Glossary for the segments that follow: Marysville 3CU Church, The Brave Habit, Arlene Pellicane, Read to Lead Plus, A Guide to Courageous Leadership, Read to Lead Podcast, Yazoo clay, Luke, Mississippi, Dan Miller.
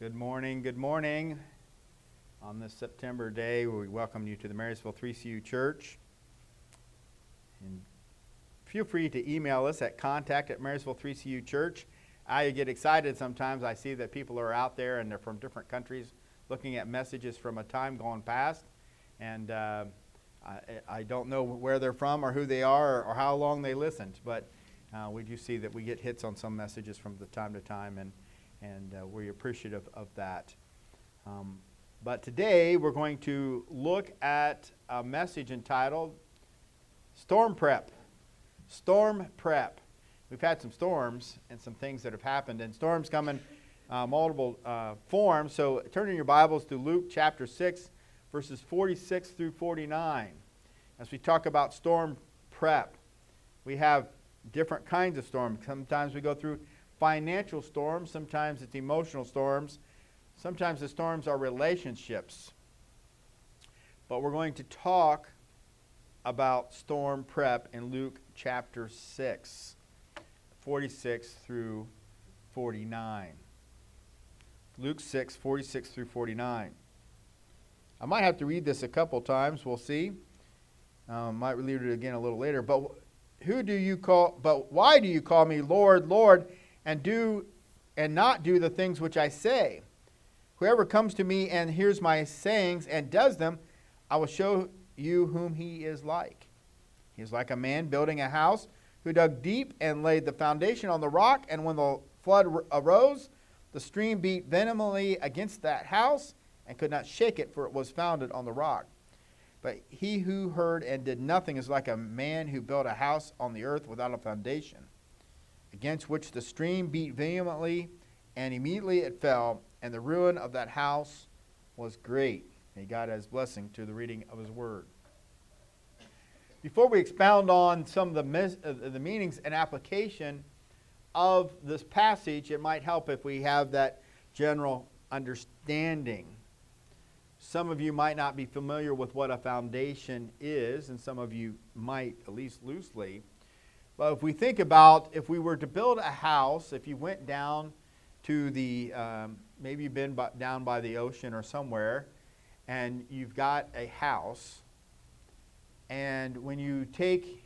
Good morning, good morning. On this September day, we welcome you to the Marysville 3CU Church. And feel free to email us at contact@marysville3cuchurch. I get excited sometimes. I see that people are out there and they're from different countries looking at messages from a time gone past. And I don't know where they're from or who they are or how long they listened. But we do see that we get hits on some messages from the time to time. And we're appreciative of that. But today we're going to look at a message entitled Storm Prep. Storm Prep. We've had some storms and some things that have happened, and storms come in multiple forms. So turn in your Bibles to Luke chapter 6, verses 46 through 49. As we talk about storm prep, we have different kinds of storms. Sometimes we go through financial storms, sometimes it's emotional storms, sometimes the storms are relationships. But we're going to talk about storm prep in Luke chapter 6, 46 through 49. Luke 6, 46 through 49. I might have to read this a couple times, we'll see. Might read it again a little later. But why do you call me Lord, Lord, and not do the things which I say? Whoever comes to me and hears my sayings and does them, I will show you whom he is like. He is like a man building a house who dug deep and laid the foundation on the rock, and when the flood arose, the stream beat vehemently against that house and could not shake it, for it was founded on the rock. But he who heard and did nothing is like a man who built a house on the earth without a foundation, against which the stream beat vehemently, and immediately it fell, and the ruin of that house was great. May God add his blessing to the reading of his word. Before we expound on some of the meanings and application of this passage, it might help if we have that general understanding. Some of you might not be familiar with what a foundation is, and some of you might, at least loosely. But if we think about, if we were to build a house, if you went down to the, maybe you've been down by the ocean or somewhere, and you've got a house, and when you take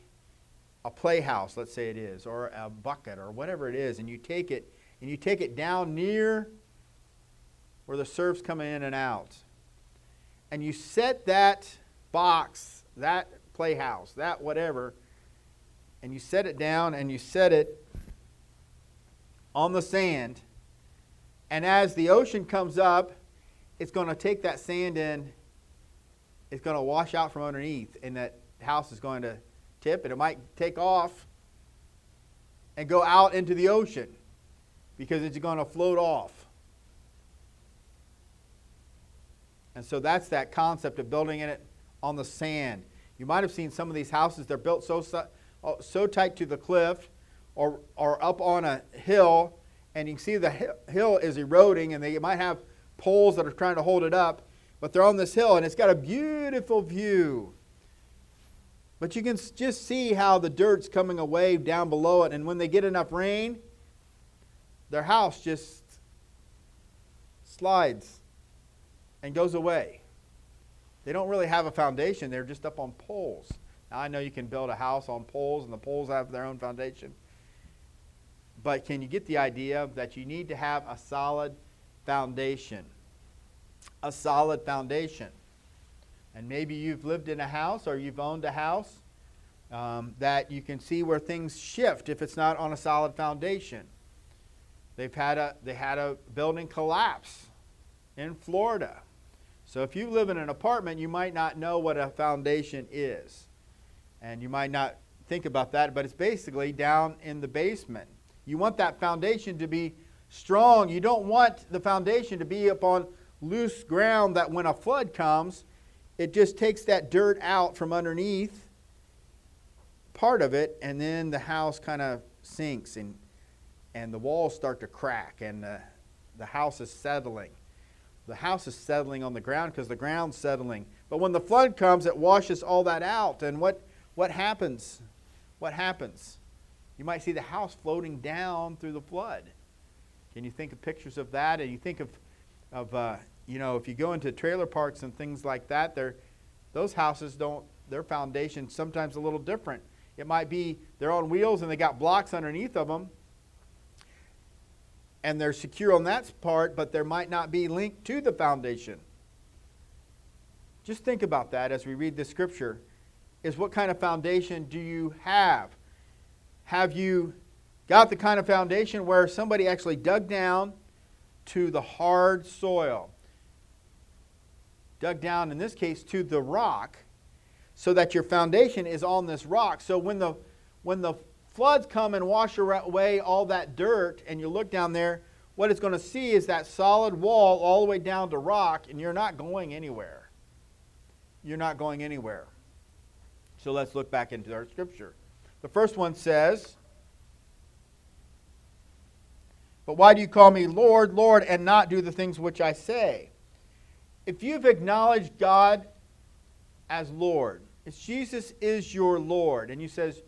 a playhouse, let's say it is, or a bucket or whatever it is, and you take it down near where the surf's coming in and out, and you set that box, that playhouse, that whatever, and you set it down and you set it on the sand. And as the ocean comes up, it's going to take that sand in. It's going to wash out from underneath, and that house is going to tip, and it might take off and go out into the ocean because it's going to float off. And so that's that concept of building it on the sand. You might have seen some of these houses, they're built so tight to the cliff or up on a hill, and you can see the hill is eroding, and they might have poles that are trying to hold it up, but they're on this hill, and it's got a beautiful view. But you can just see how the dirt's coming away down below it, and when they get enough rain, their house just slides and goes away. They don't really have a foundation, they're just up on poles. I know you can build a house on poles, and the poles have their own foundation. But can you get the idea that you need to have a solid foundation? A solid foundation. And maybe you've lived in a house or you've owned a house that you can see where things shift if it's not on a solid foundation. They had a building collapse in Florida. So if you live in an apartment, you might not know what a foundation is. And you might not think about that, but it's basically down in the basement. You want that foundation to be strong. You don't want the foundation to be upon loose ground that when a flood comes, it just takes that dirt out from underneath part of it, and then the house kind of sinks, and the walls start to crack, and the house is settling. The house is settling on the ground because the ground's settling. But when the flood comes, it washes all that out, and what happens? You might see the house floating down through the flood. Can you think of pictures of that? And you think of of you know, if you go into trailer parks and things like that, those houses don't, their foundation's sometimes a little different. It might be they're on wheels and they got blocks underneath of them, and they're secure on that part, but there might not be linked to the foundation. Just think about that as we read this scripture, is what kind of foundation do you have? Have you got the kind of foundation where somebody actually dug down to the hard soil? Dug down, in this case, to the rock, so that your foundation is on this rock. So when the floods come and wash away all that dirt and you look down there, what it's going to see is that solid wall all the way down to rock, and you're not going anywhere. You're not going anywhere. So let's look back into our scripture. The first one says, "But why do you call me Lord, Lord, and not do the things which I say?" If you've acknowledged God as Lord, if Jesus is your Lord, and you says,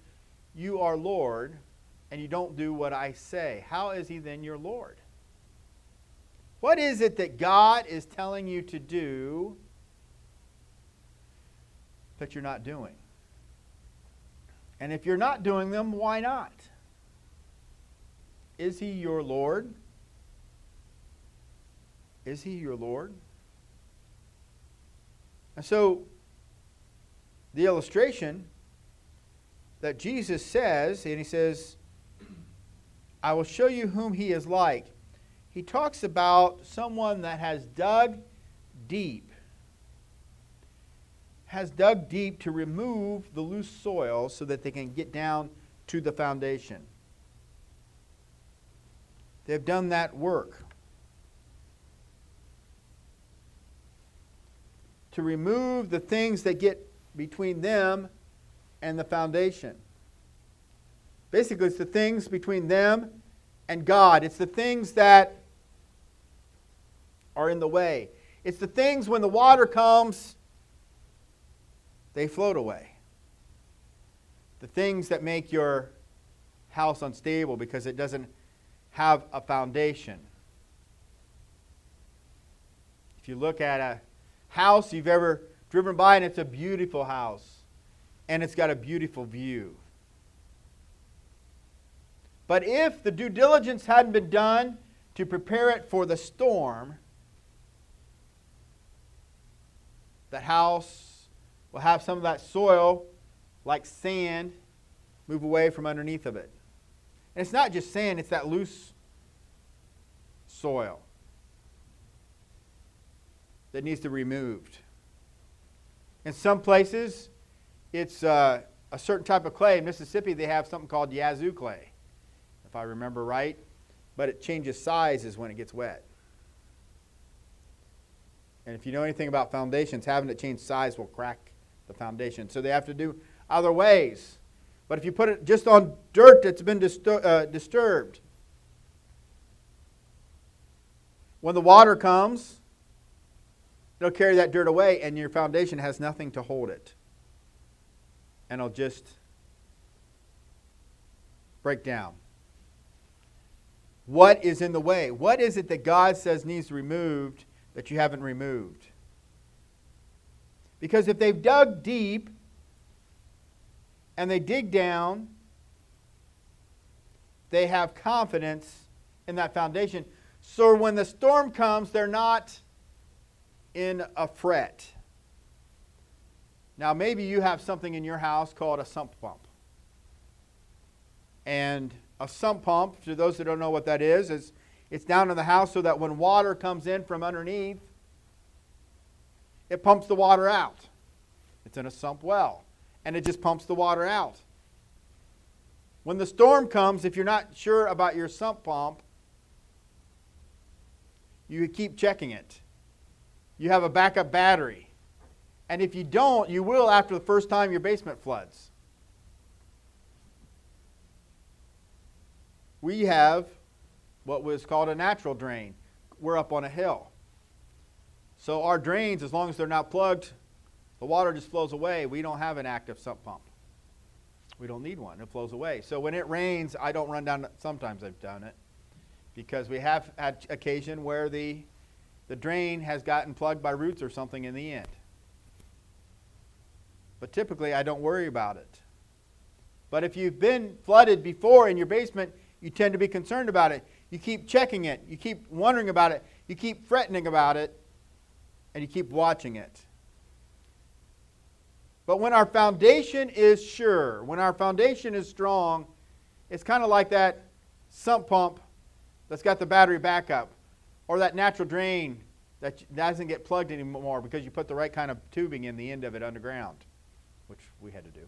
"You are Lord," and you don't do what I say, how is he then your Lord? What is it that God is telling you to do that you're not doing? And if you're not doing them, why not? Is he your Lord? Is he your Lord? And so, the illustration that Jesus says, and he says, "I will show you whom he is like." He talks about someone that has dug deep to remove the loose soil so that they can get down to the foundation. They've done that work to remove the things that get between them and the foundation. Basically, it's the things between them and God. It's the things that are in the way. It's the things when the water comes, they float away. The things that make your house unstable because it doesn't have a foundation. If you look at a house you've ever driven by, and it's a beautiful house, and it's got a beautiful view. But if the due diligence hadn't been done to prepare it for the storm, that house will have some of that soil, like sand, move away from underneath of it. And it's not just sand, it's that loose soil that needs to be removed. In some places, it's a certain type of clay. In Mississippi, they have something called Yazoo clay, if I remember right. But it changes sizes when it gets wet. And if you know anything about foundations, having it change size will crack the foundation. So they have to do other ways. But if you put it just on dirt that's been disturbed, when the water comes, it'll carry that dirt away, and your foundation has nothing to hold it. And it'll just break down. What is in the way? What is it that God says needs removed that you haven't removed? Because if they've dug deep and they dig down, they have confidence in that foundation. So when the storm comes, they're not in a fret. Now, maybe you have something in your house called a sump pump. And a sump pump, for those that don't know what that is it's down in the house so that when water comes in from underneath, it pumps the water out. It's in a sump well, and it just pumps the water out. When the storm comes, if you're not sure about your sump pump, you keep checking it. You have a backup battery. And if you don't, you will after the first time your basement floods. We have what was called a natural drain. We're up on a hill. So our drains, as long as they're not plugged, the water just flows away. We don't have an active sump pump. We don't need one. It flows away. So when it rains, I don't run down. Sometimes I've done it because we have had occasion where the the drain has gotten plugged by roots or something in the end. But typically, I don't worry about it. But if you've been flooded before in your basement, you tend to be concerned about it. You keep checking it. You keep wondering about it. You keep fretting about it. And you keep watching it. But when our foundation is sure, when our foundation is strong, it's kind of like that sump pump that's got the battery backup, or that natural drain that doesn't get plugged anymore because you put the right kind of tubing in the end of it underground, which we had to do.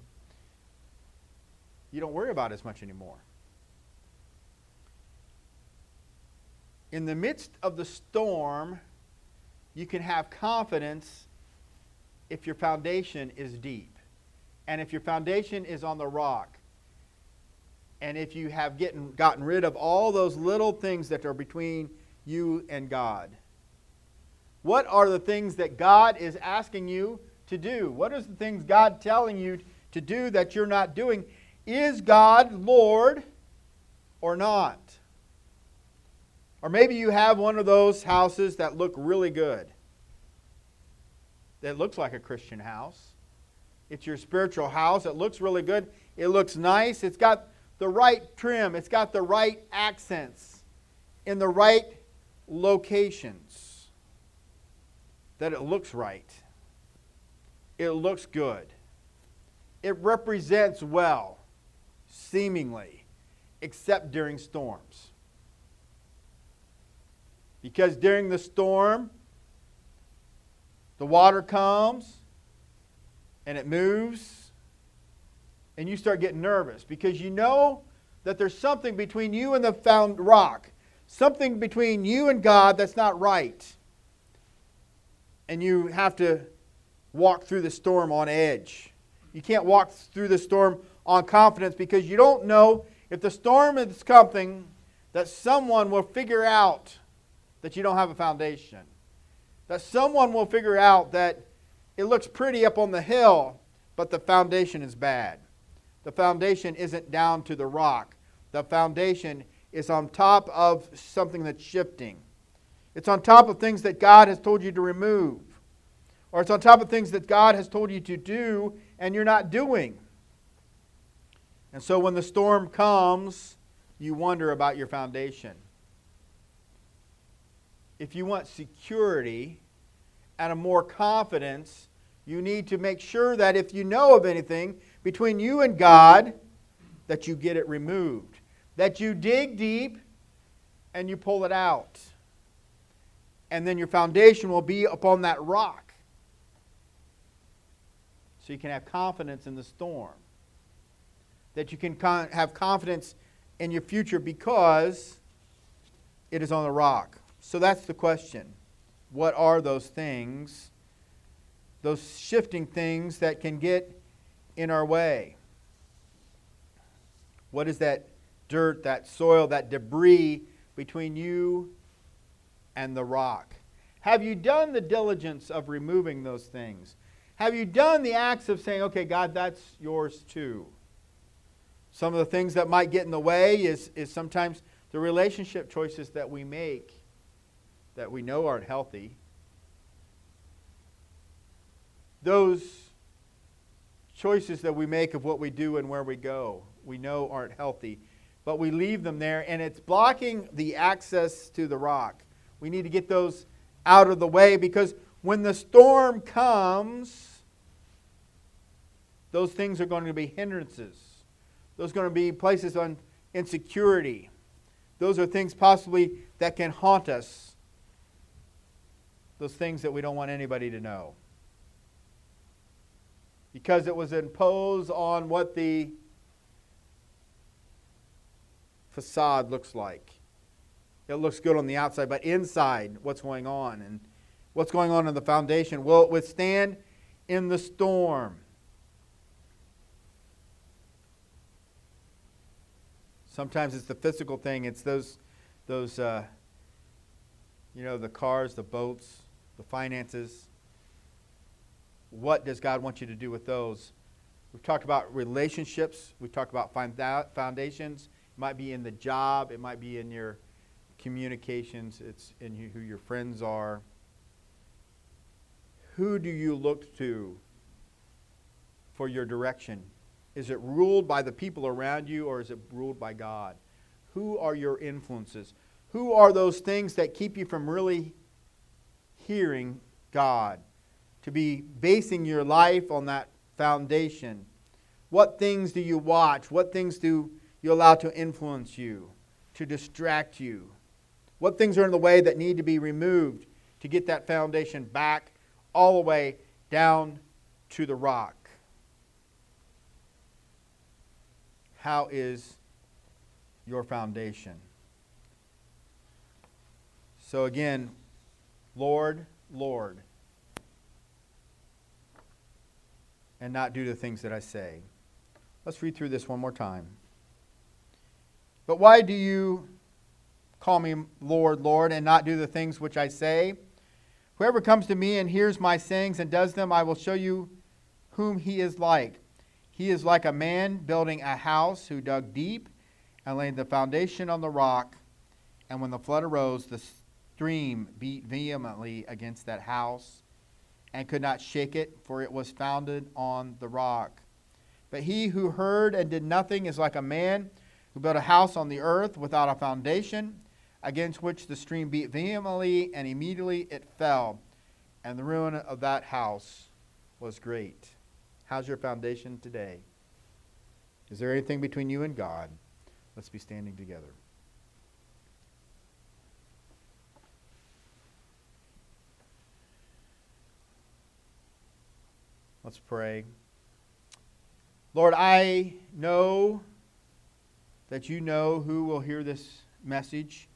You don't worry about it as much anymore. In the midst of the storm, you can have confidence if your foundation is deep, and if your foundation is on the rock, and if you have gotten rid of all those little things that are between you and God. What are the things that God is asking you to do? What are the things God telling you to do that you're not doing? Is God Lord or not? Or maybe you have one of those houses that look really good. That looks like a Christian house. It's your spiritual house. It looks really good. It looks nice. It's got the right trim. It's got the right accents in the right locations. That it looks right. It looks good. It represents well, seemingly, except during storms. Because during the storm, the water comes and it moves and you start getting nervous because you know that there's something between you and the found rock, something between you and God that's not right. And you have to walk through the storm on edge. You can't walk through the storm on confidence because you don't know if the storm is coming that someone will figure out that you don't have a foundation. That someone will figure out that it looks pretty up on the hill, but the foundation is bad. The foundation isn't down to the rock. The foundation is on top of something that's shifting. It's on top of things that God has told you to remove. Or it's on top of things that God has told you to do and you're not doing. And so when the storm comes, you wonder about your foundation. If you want security and a more confidence, you need to make sure that if you know of anything between you and God, that you get it removed. That you dig deep and you pull it out. And then your foundation will be upon that rock. So you can have confidence in the storm. That you can have confidence in your future because it is on the rock. So that's the question. What are those things, those shifting things that can get in our way? What is that dirt, that soil, that debris between you and the rock? Have you done the diligence of removing those things? Have you done the acts of saying, okay, God, that's yours too? Some of the things that might get in the way is sometimes the relationship choices that we make, that we know aren't healthy. Those choices that we make of what we do and where we go, we know aren't healthy, but we leave them there and it's blocking the access to the rock. We need to get those out of the way because when the storm comes, those things are going to be hindrances. Those are going to be places of insecurity. Those are things possibly that can haunt us. Those things that we don't want anybody to know. Because it was imposed on what the facade looks like. It looks good on the outside, but inside, what's going on? And what's going on in the foundation? Will it withstand in the storm? Sometimes it's the physical thing. It's those the cars, the boats, the finances. What does God want you to do with those? We've talked about relationships. We've talked about foundations. It might be in the job. It might be in your communications, it's in who your friends are. Who do you look to for your direction? Is it ruled by the people around you, or is it ruled by God? Who are your influences? Who are those things that keep you from really hearing God? To be basing your life on that foundation. What things do you watch? What things do you allow to influence you, to distract you? What things are in the way that need to be removed to get that foundation back all the way down to the rock? How is your foundation? So again, Lord, Lord, and not do the things that I say. Let's read through this one more time. But why do you call me Lord, Lord, and not do the things which I say? Whoever comes to me and hears my sayings and does them, I will show you whom he is like. He is like a man building a house who dug deep and laid the foundation on the rock. And when the flood arose, the stream beat vehemently against that house and could not shake it, for it was founded on the rock. But he who heard and did nothing is like a man who built a house on the earth without a foundation, against which the stream beat vehemently, and immediately it fell. And the ruin of that house was great. How's your foundation today? Is there anything between you and God? Let's be standing together. Let's pray. Lord, I know that you know who will hear this message.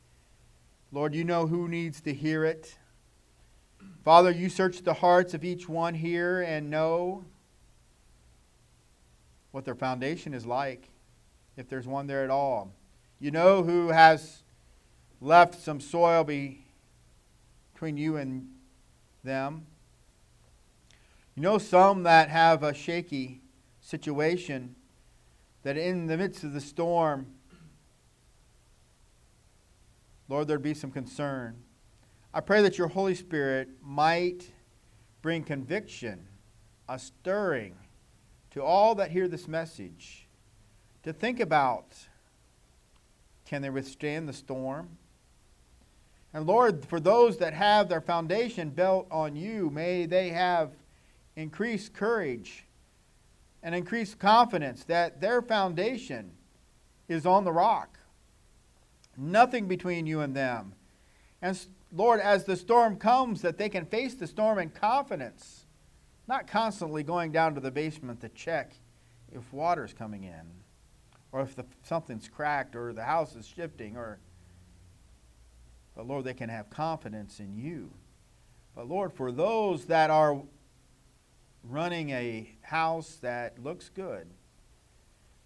Lord, you know who needs to hear it. Father, you search the hearts of each one here and know what their foundation is like, if there's one there at all. You know who has left some soil between you and them. You know some that have a shaky situation, that in the midst of the storm, Lord, there'd be some concern. I pray that your Holy Spirit might bring conviction, a stirring, to all that hear this message, to think about, can they withstand the storm? And Lord, for those that have their foundation built on you, may they have increased courage and increased confidence that their foundation is on the rock. Nothing between you and them. And Lord, as the storm comes, that they can face the storm in confidence. Not constantly going down to the basement to check if water's coming in, or if something's cracked, or the house is shifting, or. But Lord, they can have confidence in you. But Lord, for those that are running a house that looks good,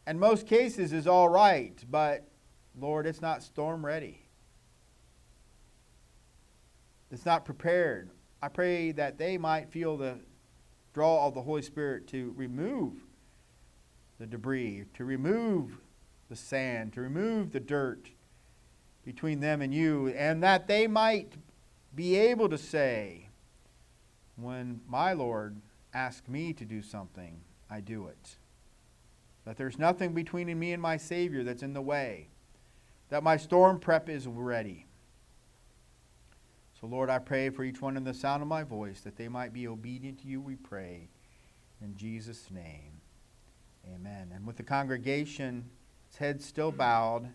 in most cases is all right, but Lord, it's not storm ready. It's not prepared. I pray that they might feel the draw of the Holy Spirit to remove the debris, to remove the sand, to remove the dirt between them and you, and that they might be able to say, when my Lord asks me to do something, I do it. That there's nothing between me and my Savior that's in the way, that my storm prep is ready. So, Lord, I pray for each one in the sound of my voice that they might be obedient to you, we pray. In Jesus' name, amen. And with the congregation's heads still bowed